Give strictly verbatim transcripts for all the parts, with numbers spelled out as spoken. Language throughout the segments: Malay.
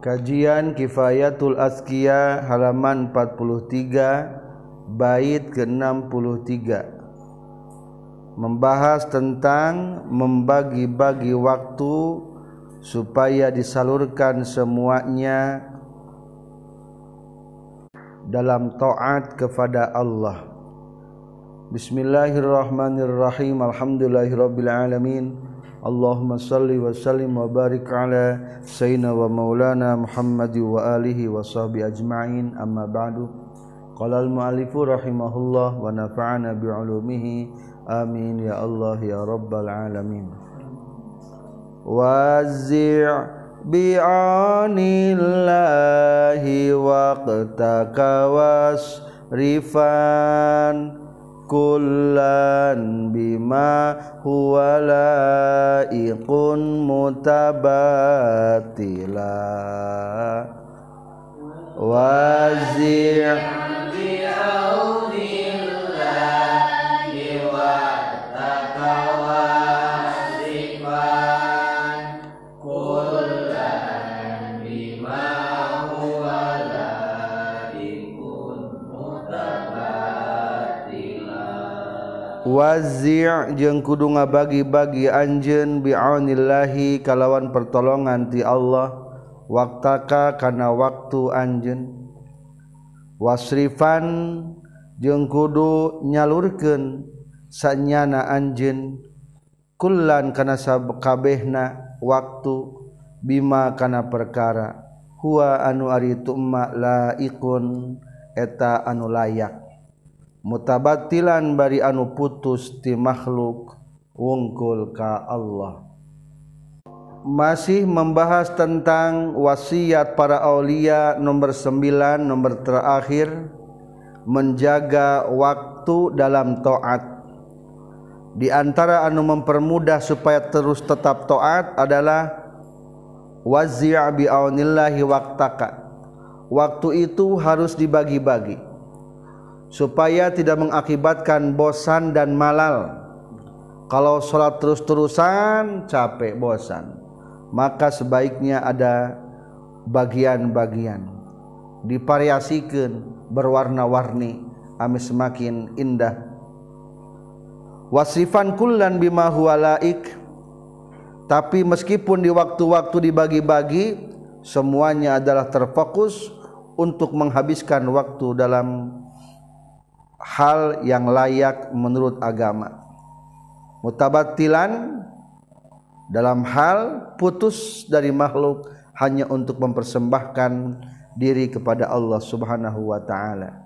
Kajian Kifayatul Asqia halaman empat puluh tiga bait ke-enam puluh tiga membahas tentang membagi-bagi waktu supaya disalurkan semuanya dalam taat kepada Allah. Bismillahirrahmanirrahim. Alhamdulillahirabbil alamin. Allahumma salli wa sallim wa barik ala sayyidina wa maulana Muhammad wa alihi wa sahbihi ajma'in. Amma ba'du. Qala al-mu'allifu rahimahullah wa nafa'ana bi'ulumihi. Amin ya Allah ya rabbal alamin. Wazi' bi'anillahi waqtaka wasrifan kullan bima huwa laiqun mutabatila wazi' bi'audillahi wa takawasifan kullan bima huwa laiqun mutabatila Wazi' jeung kudu ngabagi-bagi anjeun bi'aunillahi kalawan pertolongan ti Allah waktaka kana waktu anjeun wasrifan jeung kudu nyalurkeun sanyana anjeun kullan kana sakabehna waktu bima kana perkara huwa anu ari tumma laikun eta anu layak mutabatilan bari anu putus ti makhluk wungkul ka Allah. Masih membahas tentang wasiat para aulia nomor sembilan, nomor terakhir, menjaga waktu dalam taat. Di antara anu mempermudah supaya terus tetap taat adalah wazi' bi'aunillahi waktaka. Waktu itu harus dibagi-bagi supaya tidak mengakibatkan bosan dan malal. Kalau sholat terus-terusan capek bosan, maka sebaiknya ada bagian-bagian, divariasikan, berwarna-warni, ami semakin indah. Wasifan kullan bima huwa laik. Tapi meskipun di waktu-waktu dibagi-bagi, semuanya adalah terfokus untuk menghabiskan waktu dalam hal yang layak menurut agama. Mutabatilan dalam hal putus dari makhluk hanya untuk mempersembahkan diri kepada Allah Subhanahu wa taala.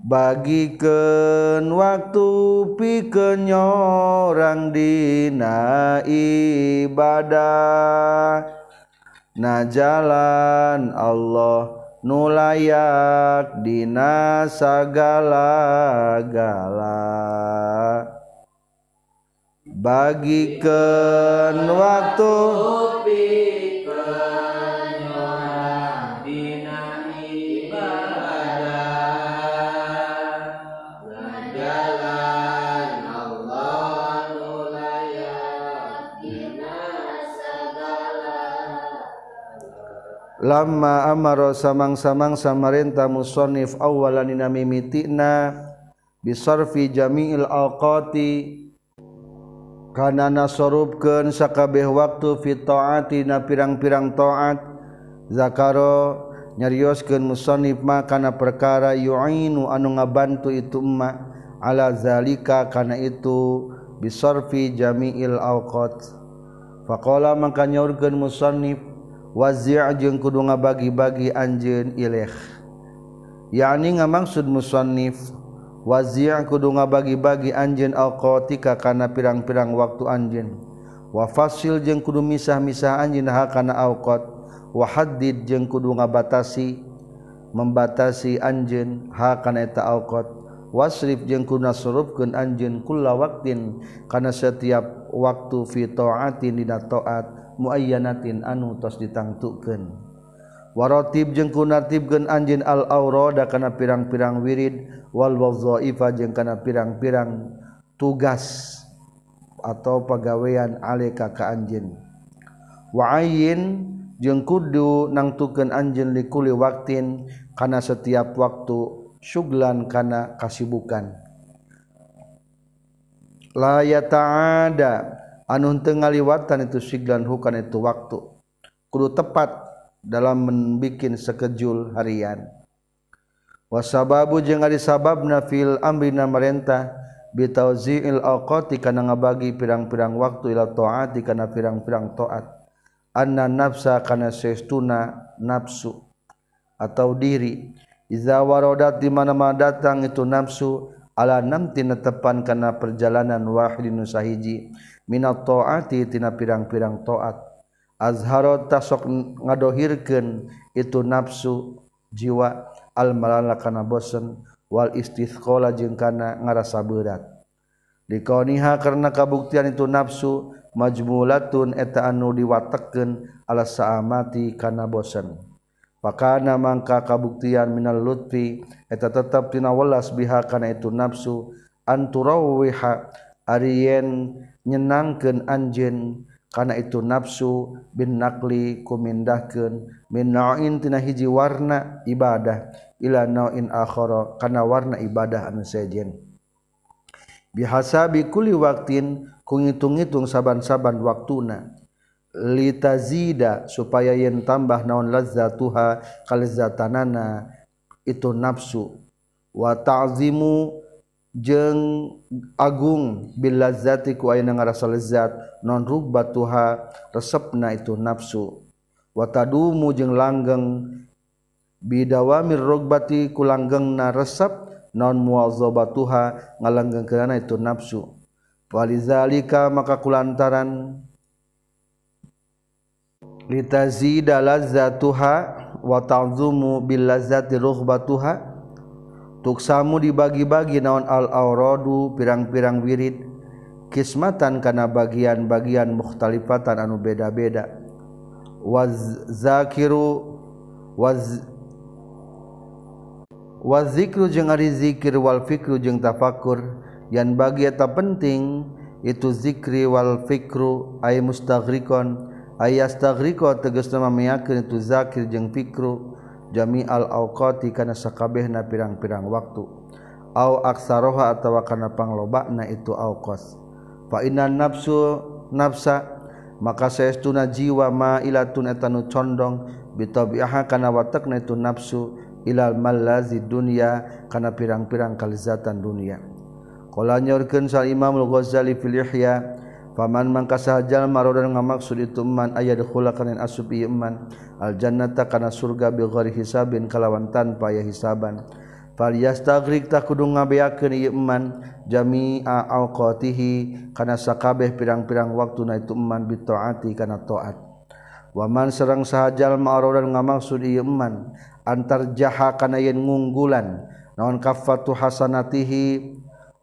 Bagikeun waktu pikeun orang dina ibadah na jalan Allah nulayak dina sagala-gala. Bagikeun waktu pikeun urang dina ibadah na jalan Allah nulayak dina sagala-gala. Lama amaro samang-samang samarenta musonif awalan dina mimitina bisarfi jami'il awqati kana nasorupkeun sakabeh waktu fi taati na pirang-pirang taat zakaro nyarioskeun musannif ma kana perkara yu'inu anu ngabantu itu ma ala zalika kana itu bisarfi jami'il awqat. Faqala mangka nyaurkeun musannif wazi' jeung kudu ngabagi-bagi anjeun ilaih, yakni ngamaksud musannif wazi' kudu ngabagi-bagi anjeun awqatika kana pirang-pirang waktu anjeun, wa fasil jeung kudu misah-misah anjeun ha kana awqat, wa haddid jeung kudu ngabatasi membatasi anjeun ha kana eta awqat, wasrif jeung kudu nasurupkeun anjeun kulla waqtin kana setiap waktu fi taatin dina taat muayyanatin anu tos ditangtukeun, wa ratib jeung kudu nartibkeun anjeun al aurada kana pirang-pirang wirid wal wazaifa jeung kana pirang-pirang tugas atau pagawean aleka ka anjeun, wa ayin jeung kudu nangtukeun anjeun likuli waktin kana setiap waktu syuglan kana kasibukan. La yata'ada anu teu ngaliwatan itu syuglan hukan itu waktu. Kudu tepat dalam membikin schedule harian. Wasababu jeung ari sababna fil amrina marentah bitawzi'il awqati kana ngabagi pirang-pirang waktu ila ta'ati kana pirang-pirang ta'at. Anna nafsa kana saestuna nafsu atau diri iza warodat di mana-mana datang itu nafsu ala namti netepan kana perjalanan wahidin sahiji minat ta'ati tina pirang-pirang ta'at azharat tasok ngadohirkeun itu nafsu jiwa al malala kana bosen wal istithqala jeung kana ngarasa berat dikauniha karena kabuktian itu nafsu majmulatun eta anu diwatekkeun ala saamati kana bosan pakana mangka kabuktian minal lutfi eta tetep tina welas biha kana itu nafsu anturawiha ariyen nyenangkeun anjeun kana itu nafsu bin naqli kumindahkeun min nau'in tina hiji warna ibadah ila nau'in akhara kana warna ibadah anu sejen bihasabi kulli waqtin ku ngitung-ngitung saban-saban waktuna litazida supaya yen tambah naon lazzatuha kalzatanana itu nafsu wa ta'zimu jeung agung bil lazzati ku ayeuna ngarasa lezat non rubbatuha resepna itu nafsu wa tadumu jeung langgeng bidawamir rubbati ku langgengna resep non muwazzabatuha ngalanggengkeunana itu nafsu walizalika maka kulantaran litazida lazzatuha wa ta'zumu bil lazzati rughbatuha tuksamu dibagi-bagi naon al auradu pirang-pirang wirid kismatan kana bagian-bagian mukhtalifatan anu beda-beda wazakiru waz wazikru jeung ari zikir wal fikru jeung tafakkur yang bagi eta penting itu zikri wal fikru ay mustaghrikon ay astaghriko tegasna mamiakeun itu zakir jeung fikru jami'al awqati kana sakabehna pirang-pirang waktu au aksaroha atawa kana panglobana itu awqas fa inna nafsu nafsa maka saestuna jiwa ma'ilatun eta nu condong bitabi'ah kana watakna itu nafsu ilal malazi dunya kana pirang-pirang kalezatan dunia. Qala nyorkeun sal Imam al-Ghazali fil Ihya faman mangka sahajal marodan ngamaksud itu man ayadkhula kana asub iman al jannata kana surga bi ghairi hisabin kalawan tanpa ya hisaban fal yastaghrik takudu ngabeakeun ieu iman jami'a awqatihi kana sakabeh pirang-pirang waktuna itu iman bi taati kana taat waman sareng sahajal marodan ngamaksud ieu iman antar jaha kana yen ngunggulan naon kaffatu hasanatihi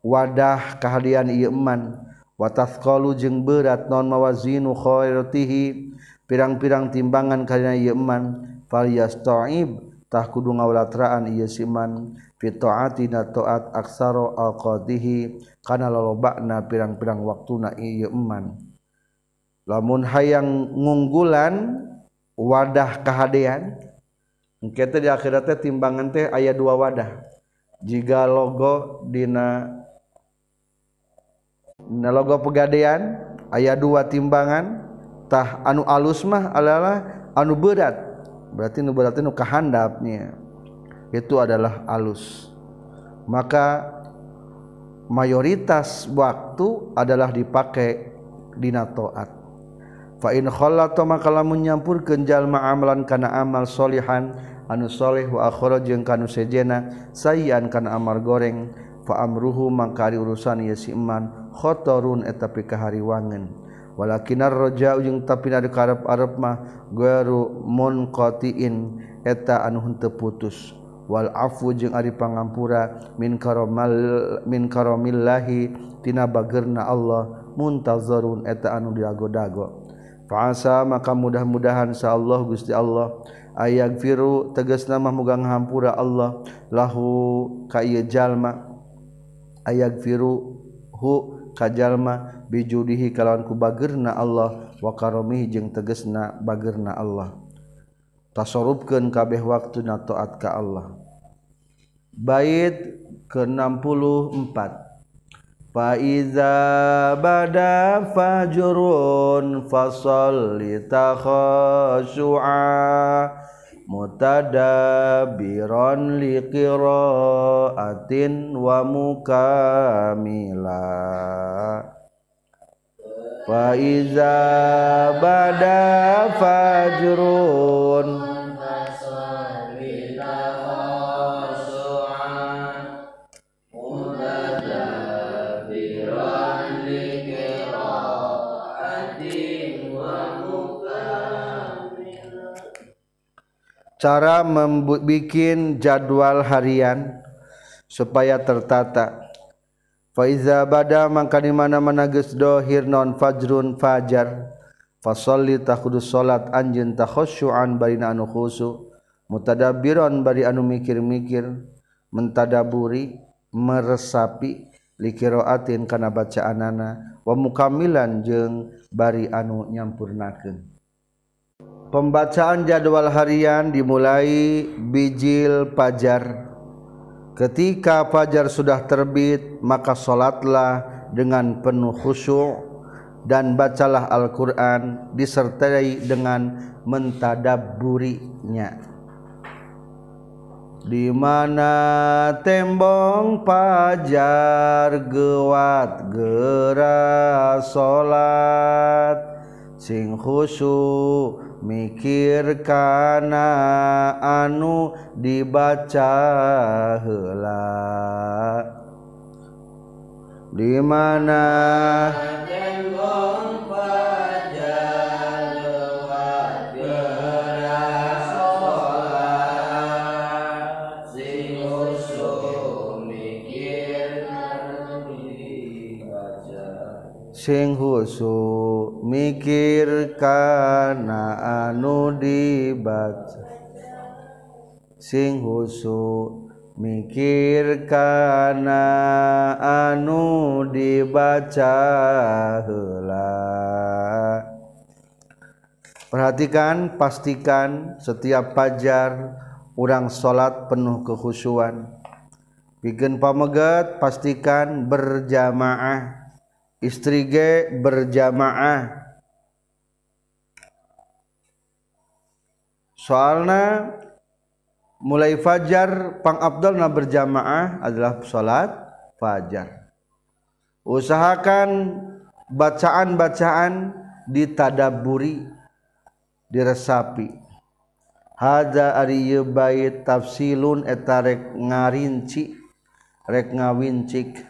wadah kahadian ieu iman wa tasqalu jeung berat naon mawazinu khairatihi pirang-pirang timbangan kana ieu iman fal yasta'ib tah kudu ngawalatraan ieu siman fi ta'atina ta'at aksaro alqadihi kana lalobana pirang-pirang waktuna ieu iman lamun hayang ngunggulan wadah kahadian engke teh di akhirat teh timbangan teh aya dua wadah jiga logo dina na logo pegadaian aya dua timbangan tah anu alus mah adalah anu berat berarti nu berarti nu kahandapnya itu adalah alus maka mayoritas waktu adalah dipakai dina taat fa in khallata maka lamun nyampurkeun jalma amalan kana amal solihan anu soleh wa akhara jeung kanu sejena sayan kana amar goreng fa amruhu mangkari urusan ieu si iman khotorun etapi kahariwangan walakinar roja ujung tapi nada karep-arep mah gueru munqatiin eta anu henteu putus wal afu jeung ari pangampura min karomal min karomillahi tina bageurna Allah muntazarun eta anu diago-dago faasa maka mudah-mudahan insyaallah Gusti Allah ayagfiru tegasna mah muga ngahampura Allah lahu ka ieu jalma ayagfiru hu kajalma bijudihi kalawan ku bageurna Allah wa karamihi jeung tegasna bageurna Allah tasorubkeun kabeh waktuna taat ka Allah. Bait ke-enam puluh empat. Fa iza bada fajrun fasalli takhashu'a mutadabiran liqira'atin wa mukamila. Fa iza bada fajrun fasalli takhashu'an mutadabiran liqira'atin wa mukamila. Cara membuat jadwal harian supaya tertata. Faiza bada mangka di mana-mana geus dohir non fajrun fajar fasolli takudu salat anjeun takhusyu'an bari anu khusu mutadabbiran bari anu mikir-mikir mentadaburi meresapi likiraatin kana bacaanana wa mukamilan jeung bari anu nyampurnakeun. Pembacaan jadwal harian dimulai bijil fajar. Ketika fajar sudah terbit, maka solatlah dengan penuh khusyuk dan bacalah Al-Quran disertai dengan mentadabburinya. Di mana tembong fajar gewat gerah solat, sing khusyuk mikir kana anu dibaca heula. Di mana tembong fajar lewat gerah salat sing khusyuk mikir kana dibaca sing khusyuk mikir kana anu dibaca sing khusyuk mikir kana anu dibaca heula. Perhatikan, pastikan setiap fajar urang salat penuh kekhusyuan. Pikeun pamegat pastikan berjamaah. Istri ge berjamaah. Soalna mulai fajar pang abdalna berjamaah adalah salat fajar. Usahakan bacaan-bacaan ditadabburi, diresapi. Hadza ari ieu bait tafsilun eta rek ngarinci, rek ngawincik.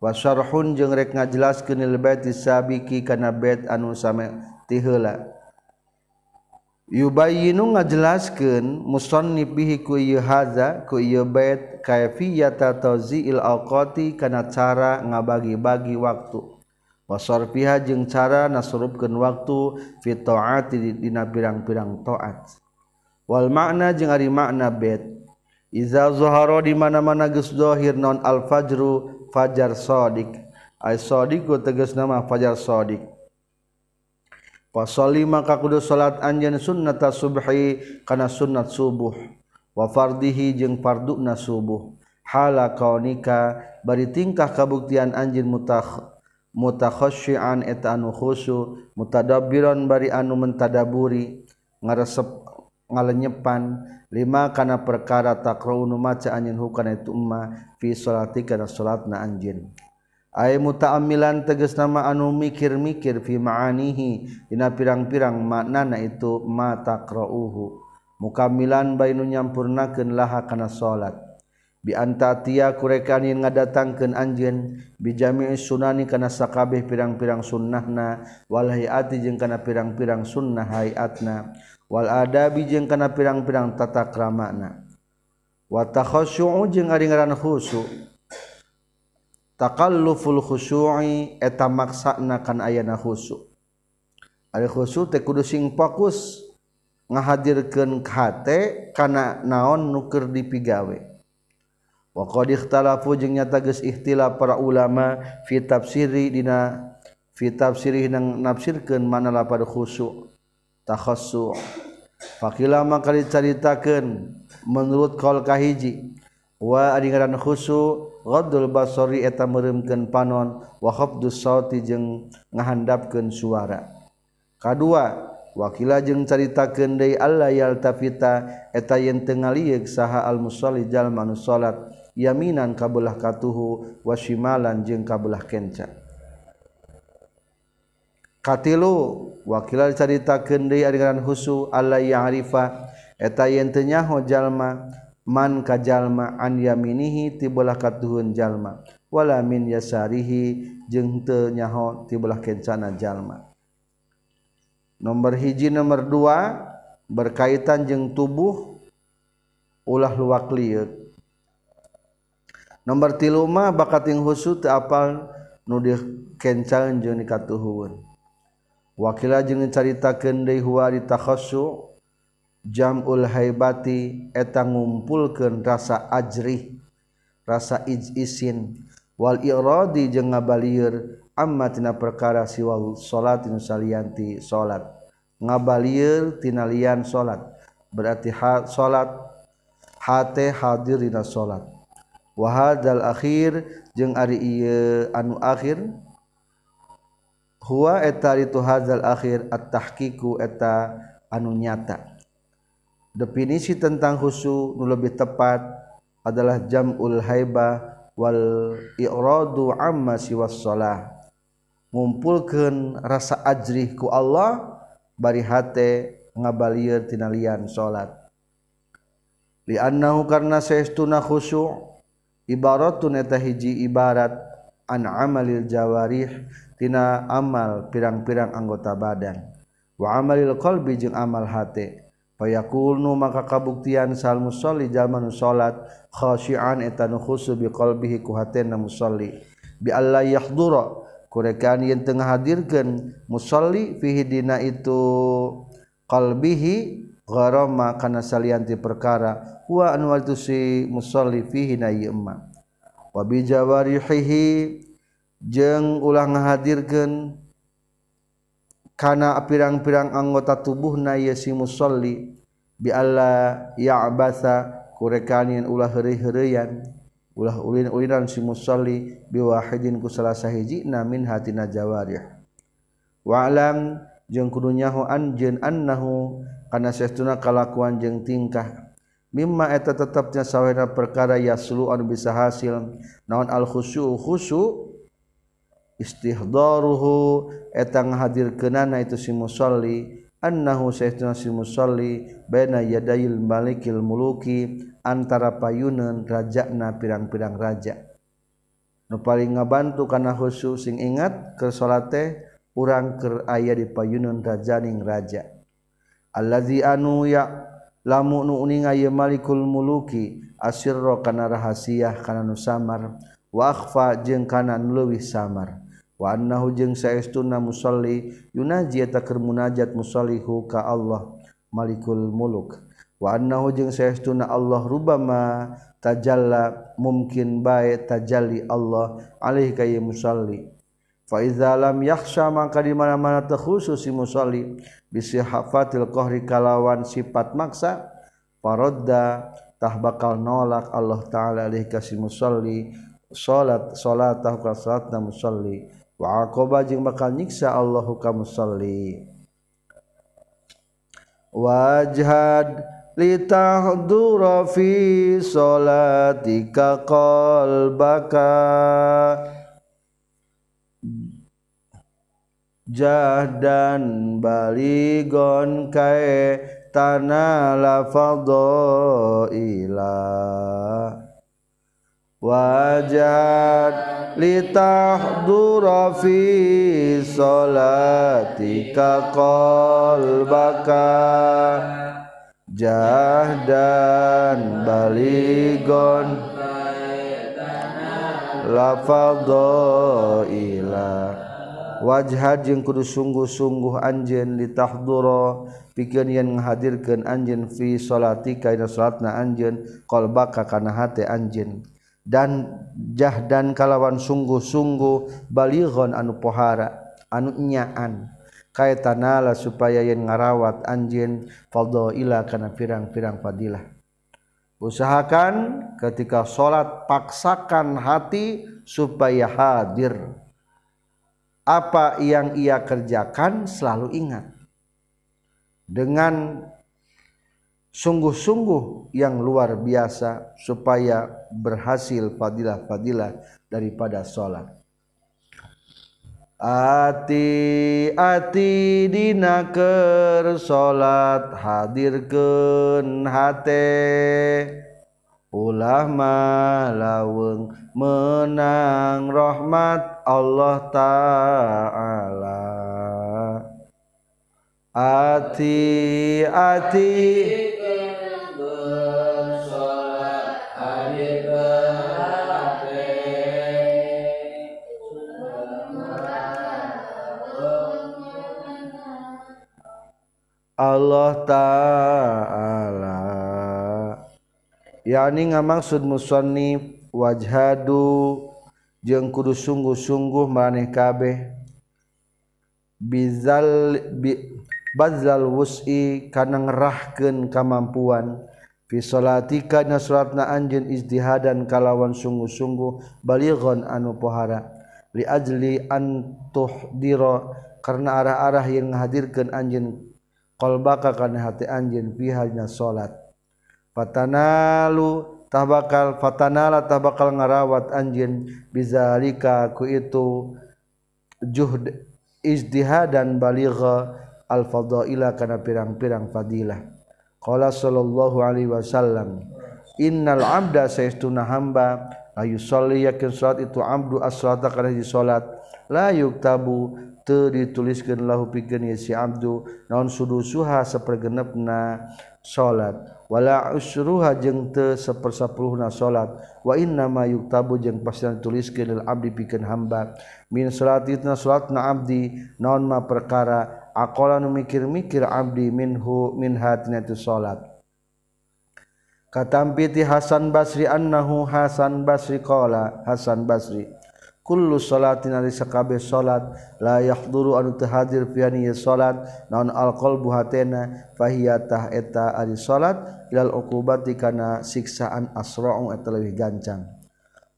Wa syarhun jeung rek ngajelaskeun lil bait sabiki kana bait anu sami ti heula. Yubayyinu ngajelaskeun musannif bihi ku ieu haza ku ieu bait kaifiyata tawzi'il awqati kana cara ngabagi-bagi waktu. Wa sarfiha jeung cara nasurupkeun waktu fi taati dina pirang-pirang taat. Wal makna jeung ari makna bait iza zuhara di mana-mana geus zahir non al fajru fajar sadiq ay sadiq tegas nama fajar sadiq. Fasoli maka kudu salat anjeun sunnat subhi kana sunnat subuh wa fardihi jeung farduna subuh hala kaunika bari tingkah kabuktian anjeun mutakh mutakhasyian eta anu khusyu mutadabbiran bari anu mentadaburi ngaresep ngalenyepan lima kana perkara takraunu maca anjeun hukana itu umma fi salati kana salatna anjeun ay mutaammilan tegasna ma anu mikir-mikir fi maanihi dina pirang-pirang maknana itu ma takrauhu mukamilan bainu nyampurnakeun laha kana salat bi antatia kurekani ngadatangkeun anjeun bi jami'i sunani kana sakabeh pirang-pirang sunnahna wal hayati jeung kana pirang-pirang sunnah hayatna wal adabi jeung kana pirang-pirang tata kramana wa takhasyu' jeung ari ngaran khusyu takalluful khusyu'i eta maksana kan ayana khusyu ari khusyu teh kudu sing fokus ngahadirkeun hate kana naon nu keur dipigawe. Wa qad ikhtalafu jeung nyata geus ikhtilaf para ulama fi tafsiri dina fi tafsirih nang nafsirkeun mana lapar khusyu' takhassu' Fakilah maka diceritakan menurut kaul kahiji. Wa adingaran khusu ghaddul basari eta meureumpkeun panon wa khafdus sauti jeung ngahandapkeun suara. Kadua wakilah jeung caritakeun deui alla yaltafita eta yen teu ngalieuk saha al-musalli jalma nu salat yaminan ka beulah katuhu wa shimalan jeung ka beulah kenca. Katilu wakilah caritakeun deui adingaran khusu alla ya'rifa eta yen teu nyaho jalma man kajalma an yaminihi tibelah katuhun jalma wala min yasarihi jeung teu nyaho tibelah kencana jalma. Nomor hiji nomor dua berkaitan jeung tubuh ulah luak lieu. Nomor tilu mah bakat yang khusus teu apal nu dikencan jeung dikatuhun. Wakilah jeung caritakeun deui huwa ditakhassu jam'ul haibati eta ngumpulkeun rasa ajrih rasa isin wal iradi jeung ngabalieur amma tina perkara siwal salat nusalianti salat ngabalieur tina lian salat berarti ha salat hate hadir dina salat wa hadzal akhir jeung ari ieu anu akhir huwa eta ritu hadzal akhir at-tahqiqu eta anu nyata. Definisi tentang khusyu nu lebih tepat adalah jam'ul haibah wal i'radu amma siwas shalah. Ngumpulkeun rasa ajrih ku Allah bari hate ngabalieun tina lian salat. Li'annahu karna saestuna khusyu ibaratun eta hiji ibarat an amalil jawarih tina amal pirang-pirang anggota badan wa amalil qalbi jeung amal hate. Fayaqulnu maka kabuktian sal musalli jalma nu salat khashi'an eta nu khusu bi qalbihi ku hatena musalli bi alla yahdura kurekan yen teu ngahadirkeun musalli fihi dina itu qalbihi gharama kana salianti perkara wa an waltusi musalli fihi na yamma wa bi jawarihi jeung ulah ngahadirkeun kana pirang-pirang anggota tubuhna ya si musalli bi alla ya'batha kurekanin ulah heureuy-heureuyan ulah ulin-ulinan si musalli bi wahidin ku salasa hiji na min hatina jawarih wa alam jeung kudu nyaho anjeun annahu kana saestuna kalakuan jeung tingkah mimma eta tetepna sawena perkara yaslu anu bisa hasil naon al khusyu khusyu istihdaruhu eta ngahadirkeunana itu si musalli annahu sayyiduna si musalli baina yadayil malikil muluki antara payuneun rajana pirang-pirang raja nu paling ngabantu kana khusyu sing ingat keur salat teh urang keur aya di payuneun rajaning raja allazi anu ya lamu nu uning aya malikul muluki asirra kana rahasiah kana nu samar wa akhfa jeung kana nu leuwih samar wa annahu jeung saestuna musalli yunaji eta keur munajat musallihu ka Allah malikul muluk wa annahu jeung saestuna Allah rubama tajalla mungkin bae tajalli Allah alaihi ka ya musalli fa iza lam yakhsha maka di mana-mana teh khusus si musalli bi sihafatil qahri kalawan sifat maksa parodda tah bakal nolak Allah taala alaihi ka si musalli salat salatah ka salatna musalli wa aqaba jeung bakal nyiksa Allahu ka musalli wajhad litahdura fi salatika qalbaka jahdan baligon kae tanala fadhaila wajad litahdura fi salatika qalbaka jahdan baligon lafadhaila wajhad jeung kudu sungguh-sungguh anjeun litahdura pikeun yen ngahadirkeun anjeun fi salatika dina salatna anjeun qalbaka kana hate anjeun dan jahdan kalawan sungguh-sungguh balighon anu pohara anu nyaan kaitanala supaya yen ngarawat anjeun fadhaila kana pirang-pirang fadilah. Usahakan ketika salat paksakan hati supaya hadir. Apa yang ia kerjakan selalu ingat. Dengan sungguh-sungguh yang luar biasa supaya berhasil fadilah-fadilah daripada sholat. Ati-ati dina keur sholat hadirkeun hate, ulah malaweng menang rahmat Allah Ta'ala. Ati-ati Allah Ta'ala. Yani ngamaksud musannif wajhadu jeung kudu sungguh-sungguh maneh kabeh bizal bi, bazal wus'i kana ngerahkeun kamampuan fi salatika na salatna anjeun ijtihadan kalawan sungguh-sungguh balighan anu pohara li ajli an tuhdira karena arah-arah yang ngahadirkeun anjeun qalbaka kana hati anjeun pihajna salat fatanalu tabakal fatanala tabakal ngarawat anjeun bizalika ku itu juhd ijtihadan baligha al fadhaila kana pirang-pirang fadilah. Qala sallallahu alaihi wasallam innal abda saistuna hamba la yusalli yakin salat itu abdu as-salata kana di salat la yuktabu teu dituliskeun lahu pikeun si abdu naon sudusuha sapergenepna salat wala usruha jeung teu sapersapuluhna salat wa inna ma yuktabu jeung pastian tuliskeun lil abdi pikeun hamba min salatina salatna abdi naon ma perkara aqala nu mikir-mikir abdi minhu min hatinatu salat katampiti Hasan Basri annahu Hasan Basri qala Hasan Basri kullu salatin ari sakabeh salat la yahduru anu teu hadir pianiya salat naon alqalbu hatena fahiyatah eta ari salat ilal uqubati kana siksaan asra'u eta leuwih gancang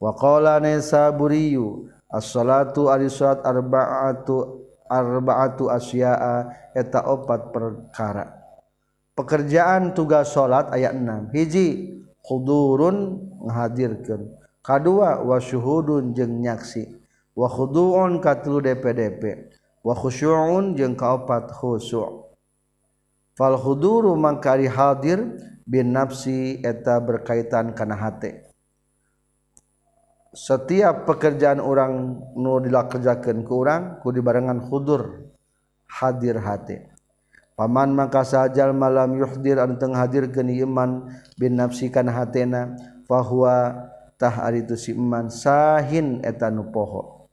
wa qala Naisaburiyu as-salatu ari salat arba'atu arba'atu asya'a eta opat perkara pekerjaan tugas salat aya enam hiji hudurun ngahadirkeun kadua wa syuhudun jeung nyaksi wa khudu'un katilu dpdp wa khusyu'un jeung kaopat khusyu' fal khuduru mangkari hadir bin nafsi eta berkaitan kana hate setiap pekerjaan urang nu dilakerjakeun ku urang kudu barengan khudur hadir hate paman mangka sajal malam yuhdir anu teu hadirkeun iman bin nafsi kana hatena fa huwa tah ari tu si iman sahin eta nu poho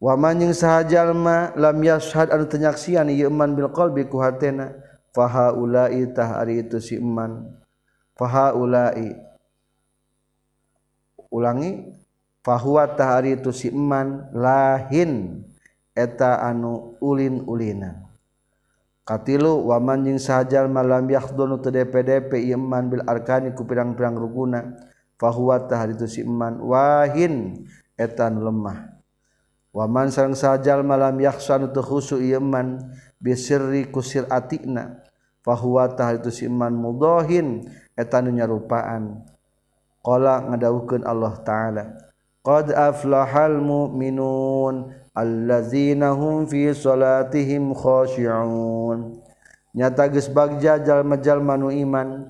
wa man jeung sahajal ma lam yashhad anu teu nyaksian ieu iman bil qalbi ku hatena fa haula'i tah ari tu si iman fa haula'i ulangi fa huwa tah ari tu si iman lahin eta anu ulin-ulinan katilu wa man jeung sahajal malam yakhdunu T D P D P iman bil arkani ku pirang-pirang rukuna fa huwa tahritu si iman wahin etan lemah wa man sareng sahajal malam yakhsanu tu khusu iman bi sirri kusir atina fa huwa tahritu si iman mudahin etan nyarupaan qala ngadawuhkeun Allah taala qad aflahal mu'minun allazina hum fi salatihim khashi'un nyata geus bagja jalma-jalma nu iman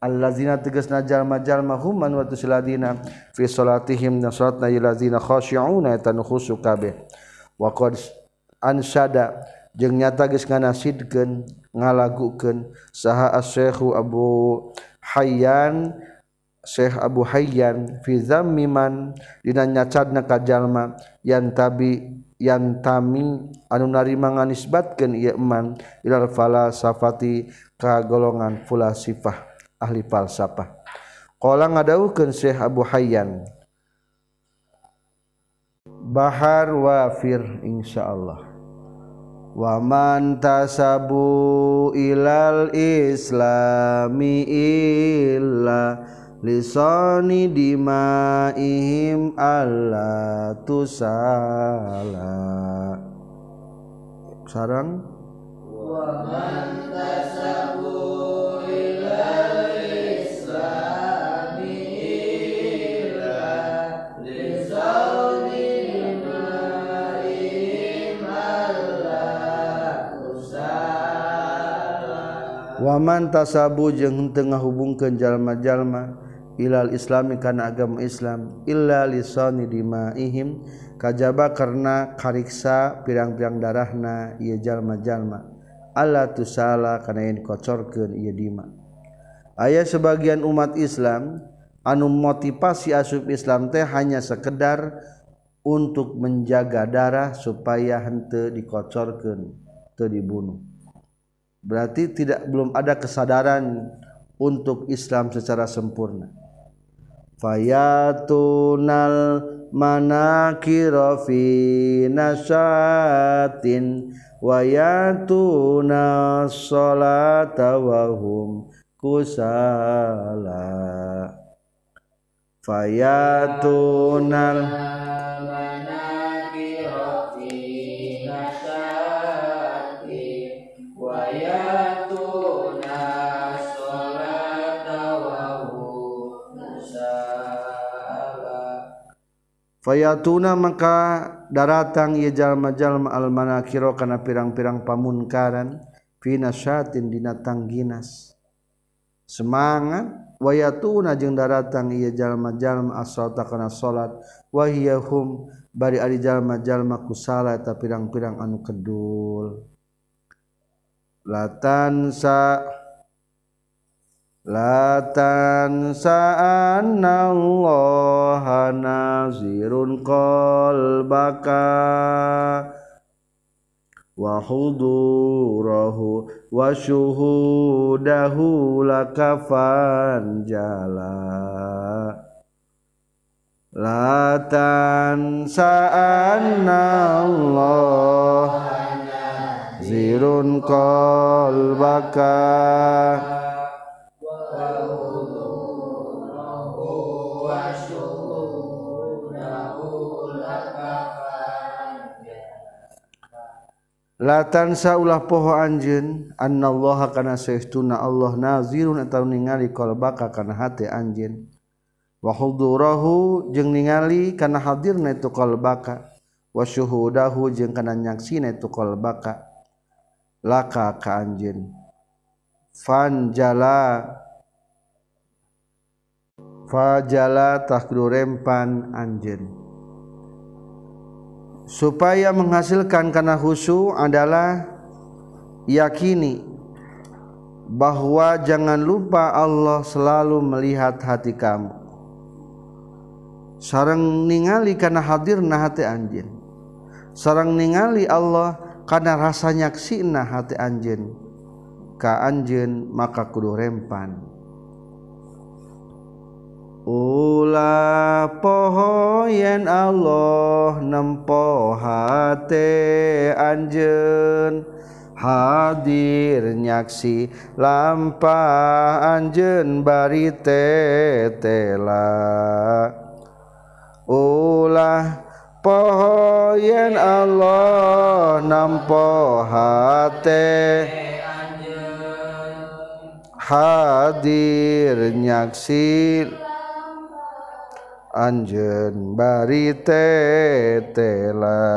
allazina tegasna jalma-jalma hum man wa tusalladina fi salatihim nasratna allazina khashi'una eta nu khusyuk kabeh wa qad ansada jeung nyata geus nganasidkeun ngalagukeun saha as-syekhu Abu Hayyan Syekh Abu Hayyan fi zammi man dina nyacadna ka jalma yan tabi yang tami anu narima nganisbatkeun ieu iman ilal falasafati ka golongan fulasifah ahli falsafah qala ngadawuhkeun Syekh Abu Hayyan bahar wafir insyaallah wa man tasabu ilal islami illa lisani dimaihim alla tusala. Sarang wa man tasabu ilal islami illa lisani dimaihim alla tusala. Wa man tasabu jeung teu ngahubungkeun jalma-jalma ilal islami kana agama Islam illa lisani dimaihim kajaba karna kariksa pirang-pirang darahna ieu jalma-jalma alla tusala kana yen kocorkeun ieu dima. Aya sebagian umat Islam anu motivasi asup Islam teh hanya sekedar untuk menjaga darah supaya henteu dikocorkeun, teu dibunuh. Berarti tidak belum ada kesadaran untuk Islam secara sempurna. Fayatunal manakira fi nasatin wayatuna sholata wahum kusala. Fayatunal manakira fi nasatin wayatuna sholata wahum kusala. Fayatuna maka daratang ieu jalma-jalma al-manakiro kana pirang-pirang pamunkaran finasyatin dina tangginas semangat wayatuna jeung daratang ieu jalma-jalma as-salata kana salat wahiyahum bari ari jalma-jalma kusala eta pirang-pirang anu kedul. Latansa la tansa anna allaha nazirun qalbaka wa hudurahu wa syuhudahu lakafan jala. La tansa anna allaha nazirun qalbaka la tansa ulah poho anjeun annallaha kana saestuna Allah nazirun eta ningali qalbaka kana hate anjeun wa hudurahu jeung ningali kana hadirna itu qalbaka wa syuhudahu jeung kana nyaksina itu qalbaka laka ka anjeun fanjala fajala takdu rempan anjeun. Supaya menghasilkan kana khusyuk adalah yakini bahwa jangan lupa Allah selalu melihat hati kamu sareng ningali kana hadirna hati anjeun sareng ningali Allah kana rasa nyaksina hati anjeun ka anjeun maka kudu rempan ulah poho yen Allah nempo hate anjeun hadir nyaksi lampah anjeun bari tetela. Ulah poho yen Allah nempo hate hadir nyaksi anjeun bari tetela.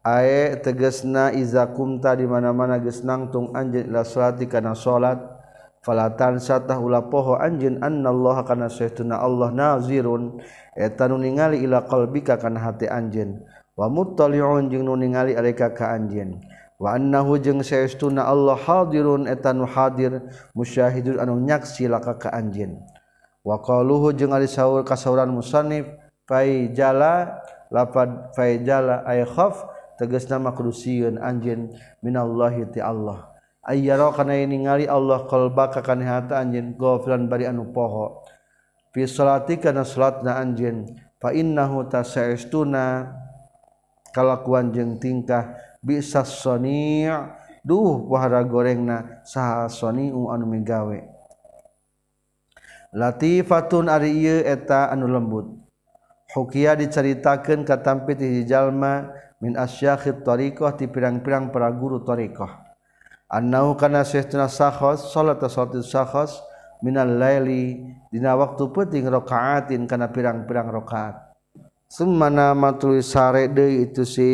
Ae tegasna iza kumta di mana-mana geus nangtung anjeun ila salati kana salat falatan satah ulah poho anjeun annallaha kana saestuna Allah nazirun eta nu ningali ila qalbika kana hati anjeun wa muttaliun jeung nu ningali areka ka anjeun wa annahu jeung saestuna Allah hadirun eta nu hadir musyahidun anu nyaksi laka ka anjeun wa qaluhu jeung ari saur kasauran musannif faijala lapad faijala ay khaf tegasna makudu sieun anjeun minallahi ti Allah ayyara kana ningali Allah qalbaka kana hata anjeun ghafilan bari anu poho fi salatika na salatna anjeun fa innahu tasaestuna kalakuan jeung tingkah bisas soni' duh wahara gorengna saha soni'u anu migawe. Latifatun ari ieu eta anu lembut. Hukia diceritakeun katampi ti jalma min asyakhit tariqah ti pirang-pirang para guru tariqah. Annau kana sahtuna sakhos salat salat sakhos minal laili dina waktu penting rakaatin kana pirang-pirang rakaat. Semana matului sare deui itu si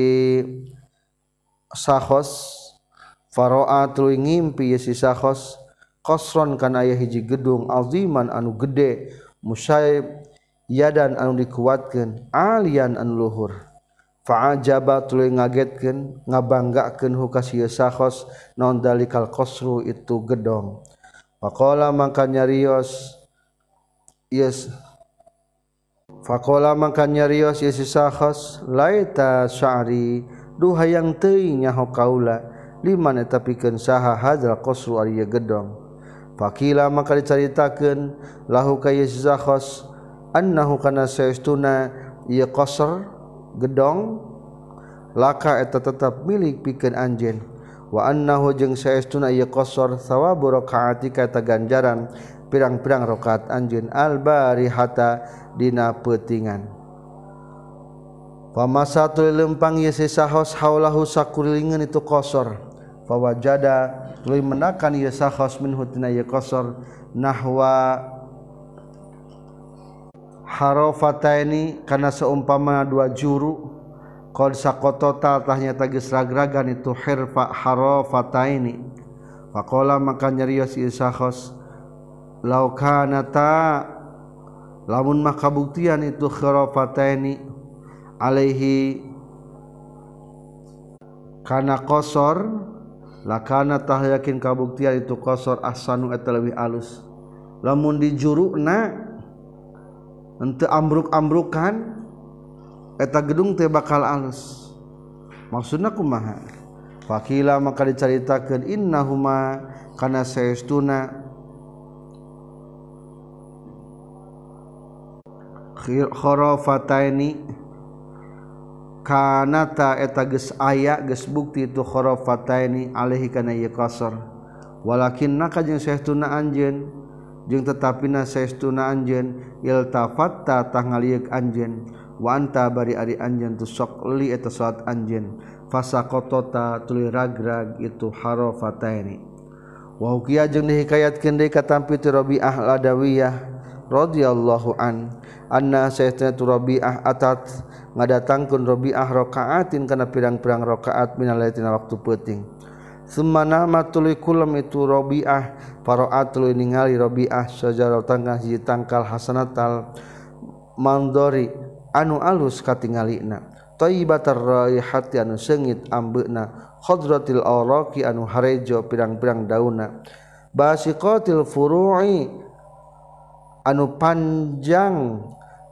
sakhos faro'a tuluy ngimpi si sakhos qasron kana aya hiji gedung aziman anu gede musyayib yadan anu dikuatkeun alian anu luhur fa'ajaba tuluy ngagetkeun ngabanggakeun hukasieu sakhos naon dalikal qasru itu gedong faqala mangka nyarios yes Faqala mangka nyarios ieu si sakhos laita sya'ri duh hayang teuing nyaho kaula liman eta pikeun saha hadzal qasru ari gedong faqila mangka dicaritakeun lahu ka ieu si sakhos annahu kana saestuna ieu qasr gedong laka eta tetap milik pikeun anjeun wa annahu jeung saestuna ieu qasr thawabu rakaatika eta ganjaran pirang-pirang rakaat anjeun al-barihata dina peutingan pamasatul lempang ieu si sakhos haulahu sakulilingeun itu qasar fawajada tuluy menakan ieu sakhos minhu tina ieu qasar nahwa harofataini kana saumpama dua juru qad saqotota tahnya tagis ragragan itu hirfa harofataini faqala maka nyarios ieu sakhos laukanata lamun mah kabuktian itu khirafataini alaihi kana qasar lakana tah yakin kabuktian itu qasar ahsanu eta leuwih alus lamun di juruna henteu ambruk-ambrukan eta gedung teh bakal alus maksudna kumaha faqila maka dicaritakeun innahuma kana saestuna khurafataini kanata eta geus aya geus bukti itu khurafataini alaihi kana ieu qasar walakinna ka jeung saestuna anjeun jeung tetapina saestuna anjeun iltafatta tah ngaliuk anjeun wa anta bari ari anjeun tusaqli eta saat anjeun fasaqotota tuluy ragrag itu harafataini wa hukiya jeung dihikayatkeun deui katampi ti Rabi'ah al-adawiyah radhiyallahu an anna sayyidatu Rabi'ah atat ngadatangkeun Rabi'ah rakaatin kana pirang-pirang rakaat minal laitina waktu peuting sumana matul kulam itu Rabi'ah faraatul ningali Rabi'ah sajarah tangkal hiji tangkal hasanatal mandori anu alus katingalina thayyibatar raihati anu seungit ambeuna khadratil awraqi anu harejo pirang-pirang daunna basiqatil furu'i anu panjang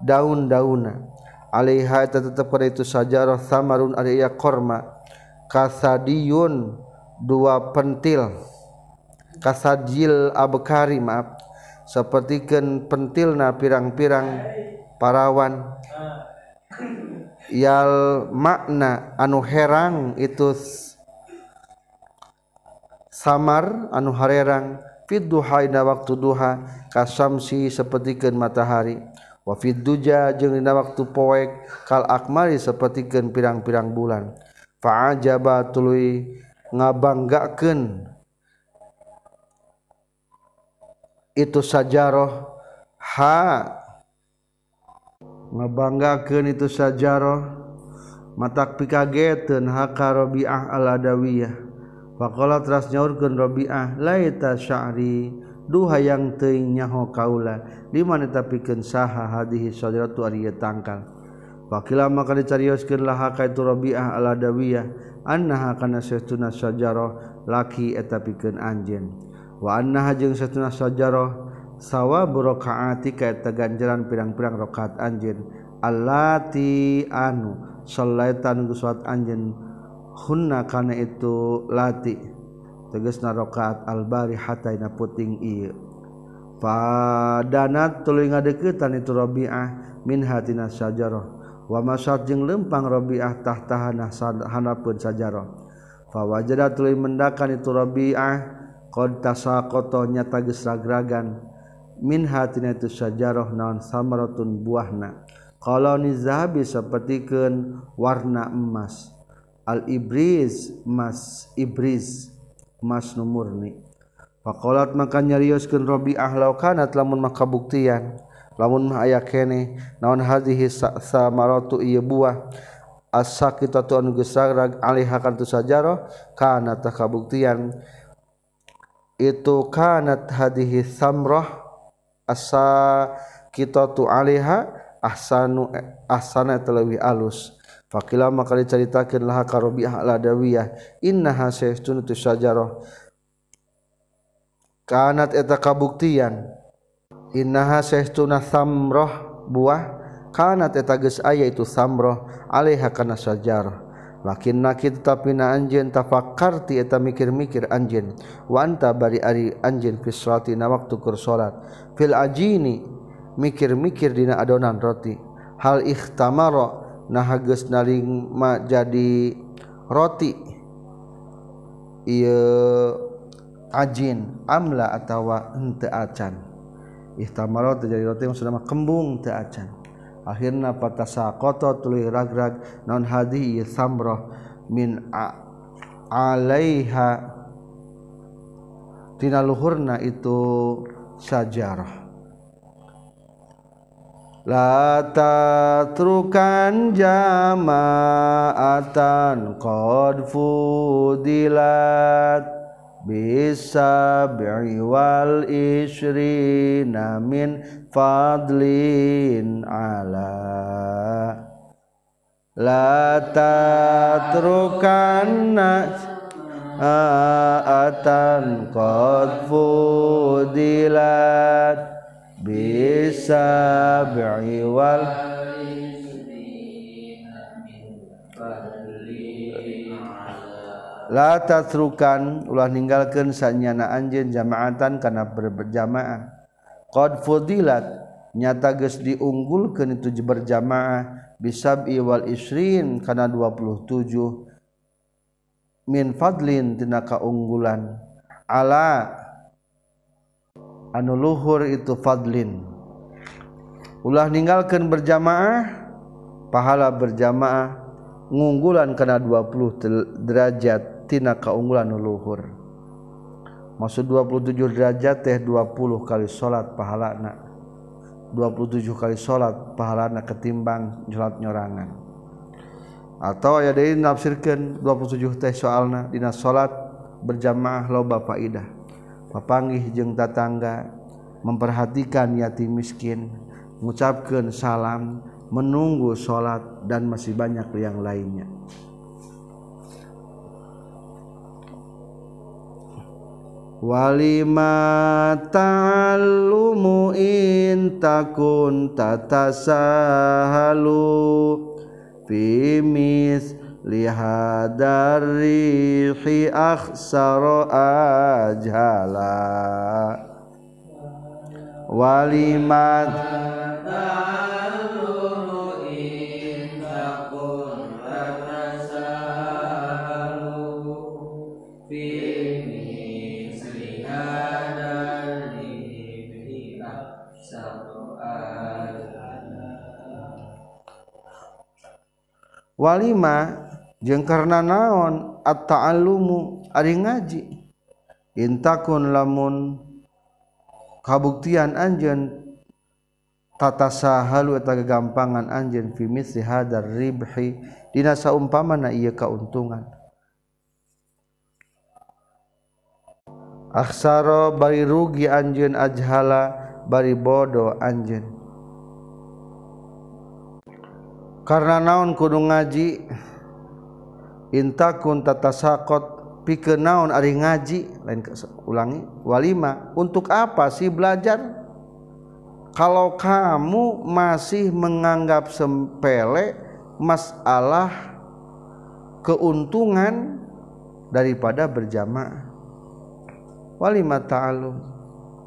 daun-dauna alaiha eta tetep kana itu sajarah samarun ari ya korma kasadiyun dua pentil kasadjil abkari maaf sapertikeun pentilna pirang-pirang parawan yal makna anu herang itu samar anu harerang fid duha dina waktu duha kasamsi sapertikeun matahari wa fid duja jeung dina waktu poek kal akmari sapertikeun pirang-pirang bulan fa'ajaba tuluy ngabanggakeun itu sajarah ha ngabanggakeun itu sajarah matak pikageteun haka Rabi'ah al-adawiyah faqala teras nyaurkeun Rabi'ah laita sya'ri duh hayang teuing nyaho kaula liman eta pikeun saha hadihi sajaratu ari tangkal faqila maka dicarioskeun laha ka itu Rabi'ah al-adawiyah annaha kana sahtuna sajarah laki eta pikeun anjeun wa annaha jeung sahtuna sajarah sawabu rakaatika eta ganjaran pirang-pirang rakaat anjeun allati anu sallaitan gusat anjeun hunna kana itu lati tegasna rakaat al-barihata ina puting ieu padana tuluy ngadeuketan itu Rabi'ah min hatina sajarah wa masat jeung lempang Rabi'ah tahtahanah hanapeun sajarah fawajada tuluy mendakan itu Rabi'ah qad tasaqata nyata geus ragragan min hatina itu sajarah naon samaratun buahna qalani zahabi sapertikeun warna emas al ibris mas ibris mas nu murni faqalat maka nyarioskeun Rabi'ah law kana lamun maka buktian lamun mah aya keneh naon hadzihi samaratu ieu buah as-sakitatu anu geus ragrag alaiha kana sajarah kana takabuktian itu kanat hadihi samrah as-sakitatu alaiha ahsanu ahsana talawi alus faqila maka dicaritakeun laha ka Rabi'ah al-adawiyah innaha saistun tu sajarah kanat eta kabuktian innaha saistuna samrah buah kana eta geus aya itu samroh alaiha kana sajarah lakin nakit tapina anjeun tafakkarti eta mikir-mikir anjeun wa anta bari ari anjeun fi sholatina waktu keur salat fil ajini mikir-mikir dina adonan roti hal ikhtamara nah geus naring jadi roti ieu ajin amla atawa henteu acan ikhtamara jadi roti maksudna kembung teu acan akhirna patasaqata tuluy ragrag non hadi samrah min alaiha tina luhurna itu sajarah la tatrukan jama'atan qad fudilat bisab'i wal ishrina min fadlin ala la tatrukanna atan qad fudilat bisab'i wal ishrina min fadlin ala la tatrukan ulah ninggalkeun sanyana anjeun jamaatan kana berjamaah qad fudilat nyata geus diunggulkeun itu berjamaah bisab'i wal isrin kana dua puluh tujuh min fadlin tina kaunggulan ala anu luhur itu fadlin ulah ninggalkeun berjamaah pahala berjamaah ngunggulan kana dua puluh derajat tina kaunggulan anu luhur maksud dua puluh tujuh derajat teh dua puluh kali salat pahalana dua puluh tujuh kali salat pahalana ketimbang salat nyorangan atau aya deui nafsirkeun dua puluh tujuh teh soalna dina salat berjamaah loba faidah papanggih jeung tatangga memperhatikan yatim miskin ngucapkeun salam menunggu salat dan masih banyak yang lainnya. Walima ta'allumu in takun tatasahalu fi misli hadar rihi akhsara ajhala walima ta'allumu in takun tatasahalu fi walima jeung karna naon at-ta'allumu ari ngaji intakun lamun kabuktian anjeun tatasahalu eta gagampangan anjeun fi misli hadar ribhi dina saumpamana ieu kauntungan akhsara bari rugi anjeun ajhala bari bodoh anjeun karena naon kudu ngaji intakun tatasaqot pikeun naon ari ngaji lain ulangi walima untuk apa sih belajar kalau kamu masih menganggap sempele masalah keuntungan daripada berjamaah walima ta'alum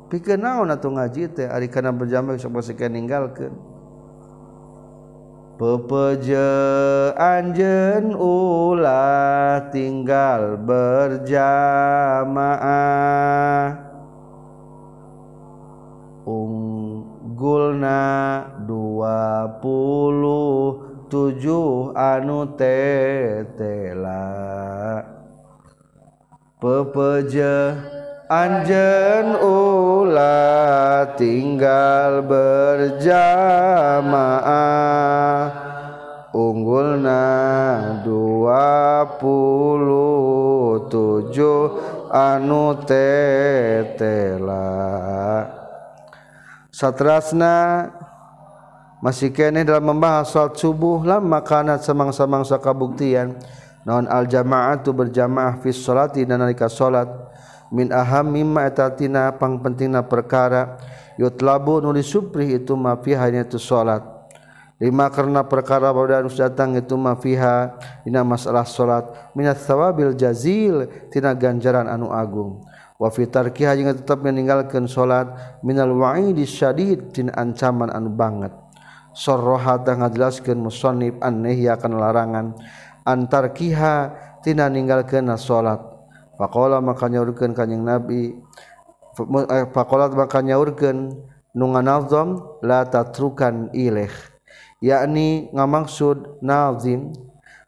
pikeun naon atuh ngaji teh ari kana berjamaah sok basa ninggalkeun Pepeje anjen ulah tinggal berjamaah, unggulna dua puluh tujuh anu tetela. Pepeje anjen ulah tinggal berjamaah, unggulna dua puluh tujuh anu tetela. Satrasna masih kene dalam membahas salat subuh, lama kana samangsa-mangsa kabuktian naon al jamaatu berjamaah fi sholati nalika salat. Min aham mimma etatina pangpentingna perkara yutlabu nuli supri itu ma fiha itu sholat. Lima karena perkara baru harus datang itu ma fiha dina masalah sholat minat thawabil jazil tina ganjaran anu agung. Wa fi tarkiha jeung tetep meninggalkeun sholat minal wa'idis syadid tina ancaman anu banget. Sarraha tah ngajelaskeun musannif annahya kana larangan antar kiha tina ninggalkeunna sholat. Faqala maka nyaurkeun kanjing Nabi, faqala maka nyaurkeun nu nganazam la tatrukan ilaih, yakni ngamaksud nazim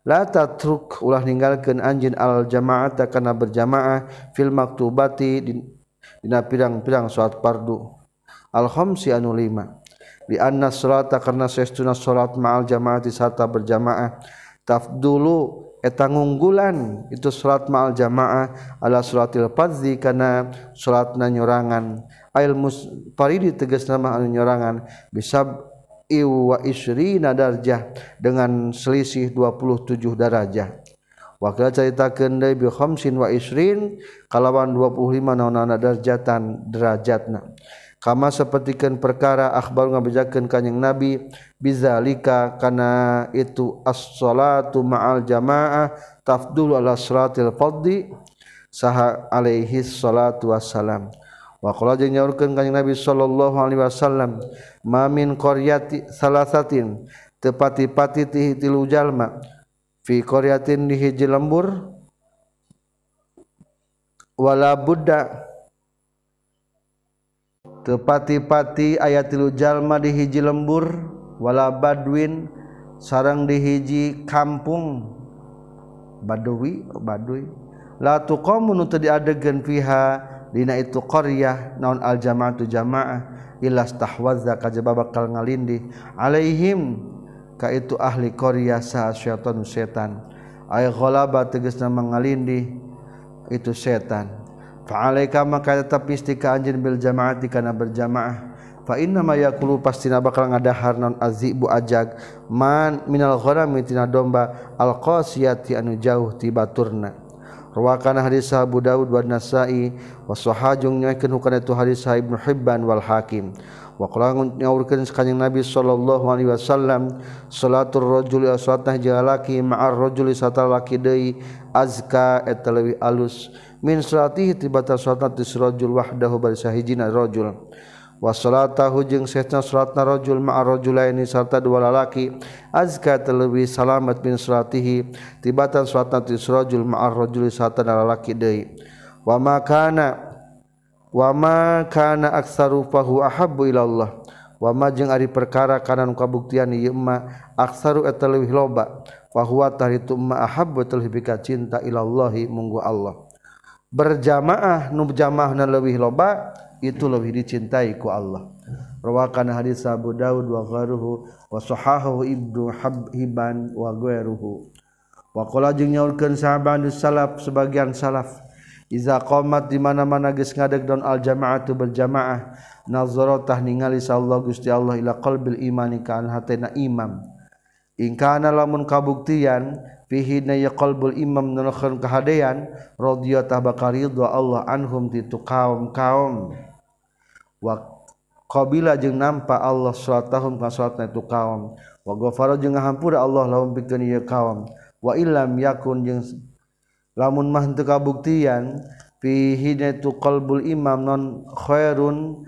la tatruk ulah ninggalkeun anjeun al jama'ata kana berjamaah fil maktubati dina pirang-pirang salat fardu al khamsi anu lima bi anna salata karna saestuna salat ma'al jama'ati sarta berjamaah tafdulu eta ngunggulan itu salat ma'al jamaah ala salatil fardzi kana salatna nyorangan ail musfaridi tegasna mah anu nyorangan bisab iwa isrina darjah dengan selisih dua puluh tujuh darajah. Wakil caritakeun deui bi khamsin wa isrin kalawan dua puluh lima naonana darjatan derajatna kama sapertikeun perkara akhbar ngabejakeun kanjing Nabi bizalika kana itu as-salatu ma'al jamaah tafdulu ala salatil fardhi saha alaihi salatu wassalam. Wa qala jeung nyaurkeun kanjing Nabi sallallahu alaihi wasallam ma min qaryati salasatin tepati-pati tilu jalma fi qaryatin di hiji lembur wala budda tepati-pati aya tilu jalma di hiji lembur wala badwin sareng di hiji kampung badui badui la tuqamu nu tadi adegan fiha dina itu qaryah naun al jamaatu jamaah ilas tahwazza kajaba bakal ngalindih alaihim ka itu ahli qaryah sa syaitan setan ay ghalaba tegasna mangalindih itu setan fa alaika maka tapi istika anjeun bil jamaati kana berjamaah fa inna ma yakulu pastina bakal ngadahar non azibu ajag man minal gharami tina domba al qasiyati anu jauh ti baturna. Rawakan hadis Abu Dawud wa Nasai wa sahajung nyakeun hukana tu hadis Ibn Hibban wal Hakim. Wa qala nyaurkeun kanjing Nabi sallallahu alaihi wasallam salatul rajuli asatah jalaki ma'ar rajuli satalaki deui azka eta leuwih alus min salatihi tibata salat tisrajul wahdahu bal sahijina rajul wa salatahu jeung saestna salatna rajul ma'a rajulaini sarta dua lalaki azka talwi salamat min salatihi tibatan salatna tisrajul ma'a rajuli sarta lalaki deui wa ma kana wa ma kana aktsaru fahu ahabbu ila Allah wa ma jeung ari perkara kana nu kabuktian ieu ma aktsaru atalwi loba fa huwa taritu ma ahabbu talhibika cinta ila Allah munggu Allah berjamaah nu jamaahna leuwih loba itu lebih dicintai ku Allah. Rawakan hadis Abu Dawud wa gharuhu wa sahahahu Ibn Hibban wa gharuhu. Wa qala jeung nyaurkeun sahabat salaf sebagian salaf iza qomat di mana-mana geus ngadeg daun al jamaatu berjamaah nazara tah ningali sallallahu Gusti Allah ila qalbil imani ka hatena imam. In kana lamun kabuktian fihi na yaqalbul imam nunukhan kahadean radhiya ta bakal ridha Allah anhum titu kaum-kaum wa qabila jeung nampa Allah salatahum ka salatna itu kaum wa ghafara jeung ngahampura Allah lahum pikeun ieu kaum wa illam yakun jeung lamun mah teu kabuktian fihi na tu qalbul imam non khairun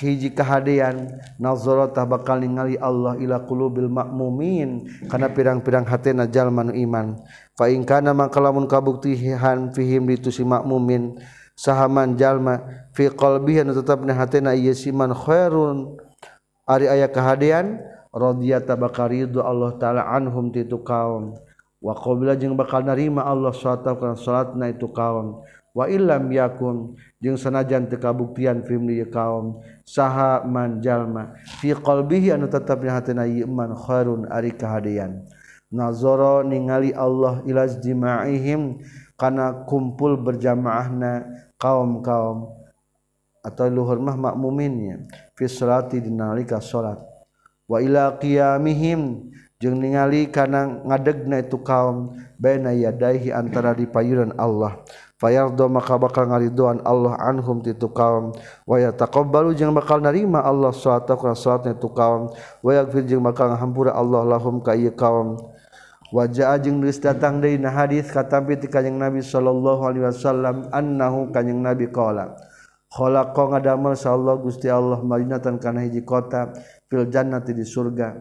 hiji kahadean nazarata bakal ningali Allah ila qulubil ma'mumin kana pirang-pirang hatena jalma nu iman fa in kana makalamun kabuktihan fihim litusi ma'mumin sahaman jalma fi qalbihi tetapna hatena ieu siman khairun ari aya kahadean radiyata bakal ridho Allah taala anhum titu kaum wa qabila jeung bakal narima Allah subhanahu wa salatna itu kaum wa illam yakun jeung sanajan teu kabuktian film ieu kaum saha man jalma fi qalbihi anu tetep di hatena iman khairun ari kahadean nazara ningali Allah ila jamaahihim kana kumpul berjamaahna kaum-kaum atau luhur mah makmuminnya fi salati dinalika salat wa ila qiyamihim jeung ningali kana ngadegna itu kaum baina yadaihi antara di payuran Allah fayardo maka bakal ngaridoan Allah anhum titu kaum wa yataqabbalu jeung bakal narima Allah salatna salatna titu kaum wa yaghfir jeung bakal ngahampura Allah lahum ka ieu kaum wa jaa jeung geus datang deui na hadis katampi ti kanjing Nabi sallallahu alaihi wasallam annahu kanjing Nabi qala khalaqa ngadamel sallallahu Gusti Allah madinatan kana hiji kota fil jannati di surga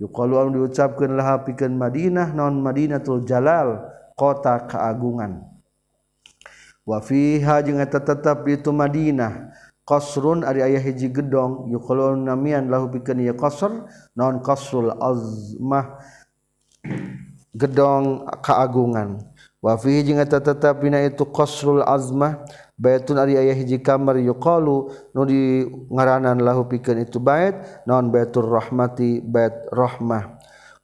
yuqalu an diucapkeun laha pikeun Madinah naon Madinah tul Jalal kota keagungan wa fiha jeung eta tetep di tu Madinah qasrun ari aya hiji gedong yuqulun namian lahu pikeun ieu qasr naon qasrul azmah gedong kaagungan wa fihi jeung eta tetep dina itu qasrul azmah baitun ari aya hiji kamar yuqalu nu di ngaranan lahu pikeun itu bait naon baitur rahmati bait rahmah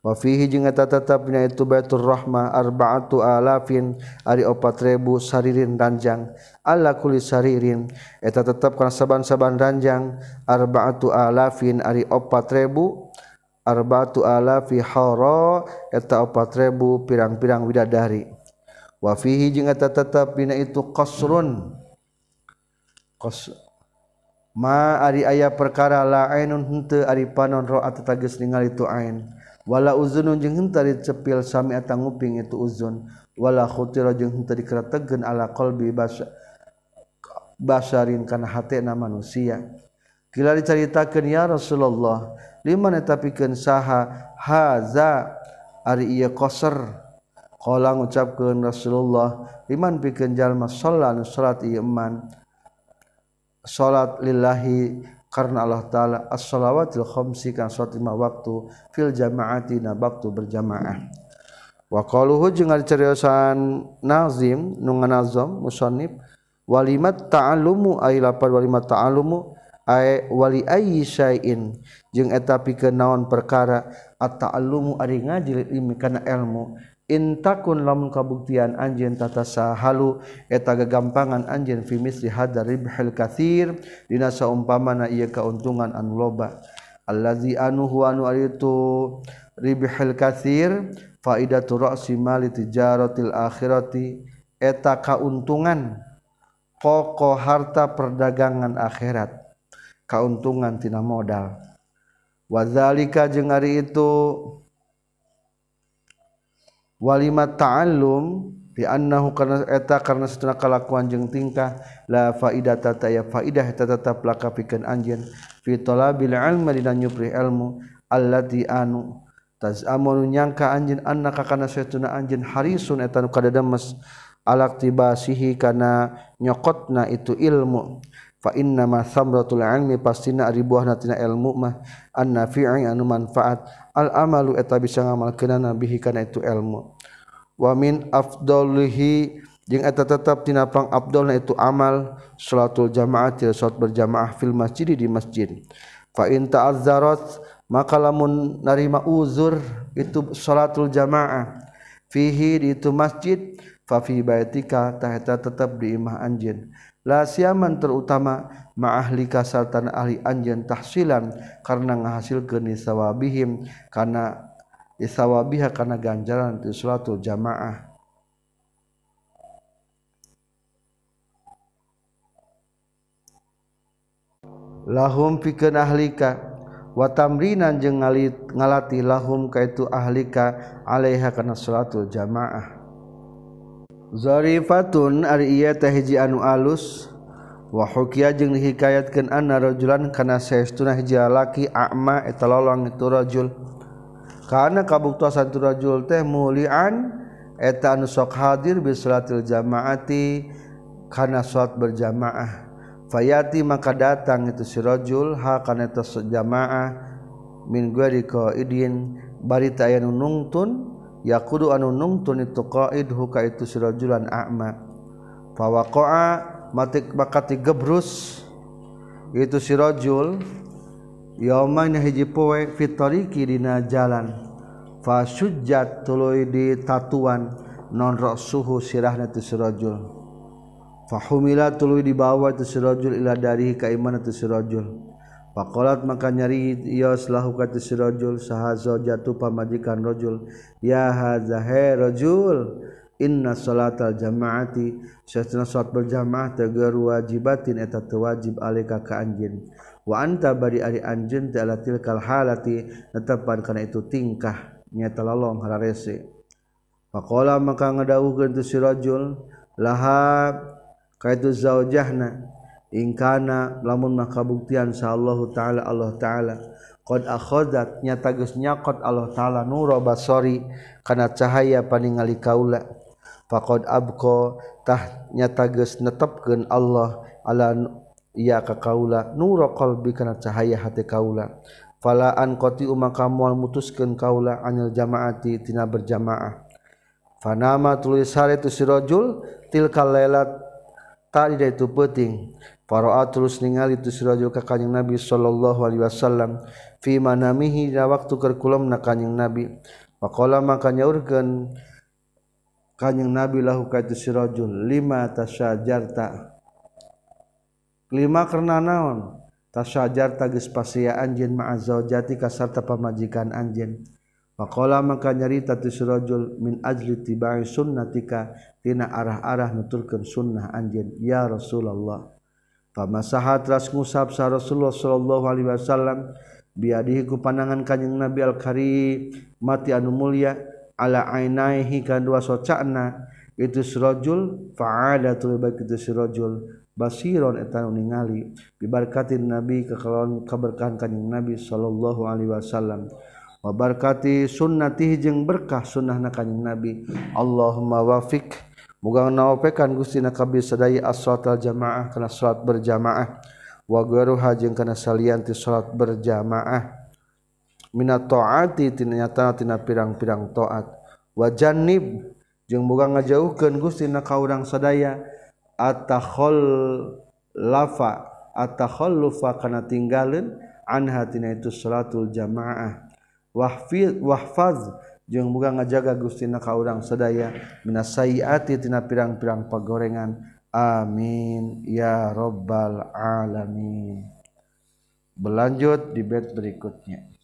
wa fihi jeung eta tetepna itu baitur rahma arba'atu alafin ari opat ribu saririn ranjang ala kulli saririn eta tetep kana saban-saban ranjang arba'atu alafin ari opat ribu arba'atu alafi hara eta opat ribu pirang-pirang widadari wa fihi jeung eta tetepna itu qasrun qas ma ari aya perkara la ainun henteu ari panon ra'at tegas ningali tu ain wala uzunun jeung henteu dicepil sami eta nguping itu uzun wala khutira jeung henteu dikretegkeun ala qalbi basa basarin kana hatena manusia kila dicaritakeun ya Rasulullah liman etapikeun saha haza ari ieu qasr qala ngucapkeun Rasulullah liman pikeun jalma sallallahu salat ieu man salat lillahi karena Allah taala as-shalawatul khamsi kan salat lima waktu fil jama'ati na waktu berjamaah wa qaluhu jeung ceriosan nazim nu nganazam musannif walimat ta'allumu ay lapar walimat ta'allumu ay wali ayyi syai'in jeung eta pikeun naon perkara at-ta'allumu ari ngaji ilmu kana ilmu intakun lamun kabuktian anjeun tatasahalu eta gagampangan anjeun fi misli hadzal ribhil katsir dina saumpamana ieu kauntungan anu loba allazi anu huwa anu aritu ribhil katsir faidatu ra'si mali tijaratil akhirati eta kauntungan pokok harta perdagangan akhirat kauntungan tina modal wa zalika jeung ari itu walimat ta'allum bi annahu karena eta karena setuna kalakuan jeung tingkah la faidata ta ya faidah eta tetep laka pikeun anjeun fi talabil ilmi dina nyupri ilmu allati anu tazamun nyangka anjeun annaka kana setuna anjeun harisun eta nu kadademes alaktibasihi kana nyokotna itu ilmu fa inna ma thamratul ilmi pastina ari buahna tina ilmu mah annafi'i anu manfaat al amalu eta bisa ngamalkeunana bihi kana itu ilmu wa min afdalihi jeung eta tetep tina pang afdalna itu amal salatul jamaati salat berjamaah fil masjid di masjid fa in ta'azzarat maka lamun narima uzur itu salatul jamaah fihi di itu masjid fa fi baitika tahta tetep di imah anjeun la siaman terutama ma'ahlika sarta ahli anjeun tahsilan karena ngahasilkeun isawabihim kana isawabiha kana ganjaran ti salatul jamaah lahum pikeun ahlika wa tamrinan jeung ngalati lahum kaitu ahlika alaiha kana salatul jamaah zarifatun ari ieu teh hiji anu alus wa hukiya jeung dihikayatkeun anna rajulan kana saestuna hiji lalaki a'ma eta lolong itu rajul kana kabuktosan tu rajul teh mulian eta anu sok hadir bi salatil jamaati kana salat berjamaah fayati maka datang itu si rajul ha kana eta jamaah min gari qaidin bari ta aya nu nungtun yaqudu anu nungtun itu qaid huka itu si rajulan a'ma fawaqa'a matik bakati gebrus itu si rajul yauman hiji poe fitariki dina jalan fasujjat tuluy ditatuan non rasuhu sirahna tu si rajul fahumila tuluy dibawa tu si rajul ila dari ka iman tu si rajul faqalat maka nyari ya slahu ka tu si rajul sahaza jatu pamajikan rajul ya hadza hai rajul inna salatal jamaati sesuna salat berjamaah tegar wajibatin eta teu wajib alika ka anjeun wa anta bari ari anjeun teu alatil kal halati netepan kana itu tingkah nya telalong hararese faqala maka ngadawuhkeun tu si rajul laha ka itu zaujahna in kana lamun makabuktian sallallahu taala Allah taala qad akhadat nya tagus nyakot Allah taala nuro basori kana cahaya paningali kaula faqad abqa tah nyata geus netepkeun Allah ala ya ka kaula nuru qalbi kana cahaya hati kaula fala an qati umaka mual mutuskeun kaula anil jamaati tina berjamaah fanama tulis haritu sirajul tilkal lailat tadi itu penting faraa terus ningali tu sirajul ka kanjing Nabi sallallahu alaihi wasallam fi manamihi da waktu kerkulemna kanjing Nabi faqala maka nyaurkeun kanjing Nabi lahu kaitu sirajul lima tasyajarta lima karena naon tasyajarta geus pasia anjeun ma'azzaujati ka sarta pamajikan anjeun faqala maka nyarita tu sirajul min ajli tibai sunnatika tina arah-arah nuturkeun sunnah anjeun ya Rasulullah famasahat ras ngusap sa Rasulullah sallallahu alaihi wasallam biadihi ku pandangan kanjing Nabi al-karim mati anu mulia ala ainaihi kan dua socana itu sirajul fa'ala tulibak itu sirajul basiron etanu ningali bibarkatin Nabi kekalauan keberkahan kanjing Nabi sallallahu alaihi wasallam wa barkati sunnatihi jeung berkah sunnahna kanjing Nabi Allahumma wafiq muga naopekan Gusti na kabeh sadaya as-salatal jamaah kana salat berjamaah wa gharuha jeung kana salian ti salat berjamaah minat ta'ati tinnyata tina pirang-pirang ta'at wa jannib jeung moga ngajauhkeun Gusti na ka urang sadaya atakhallafa atakhallufa kana tinggaleun anha tina itu salatul jamaah wahfiz wahfaz jeung moga ngajaga Gusti na ka urang sadaya minasaiati tina pirang-pirang pagorengan amin ya rabbal alamin. Berlanjut di bait berikutnya.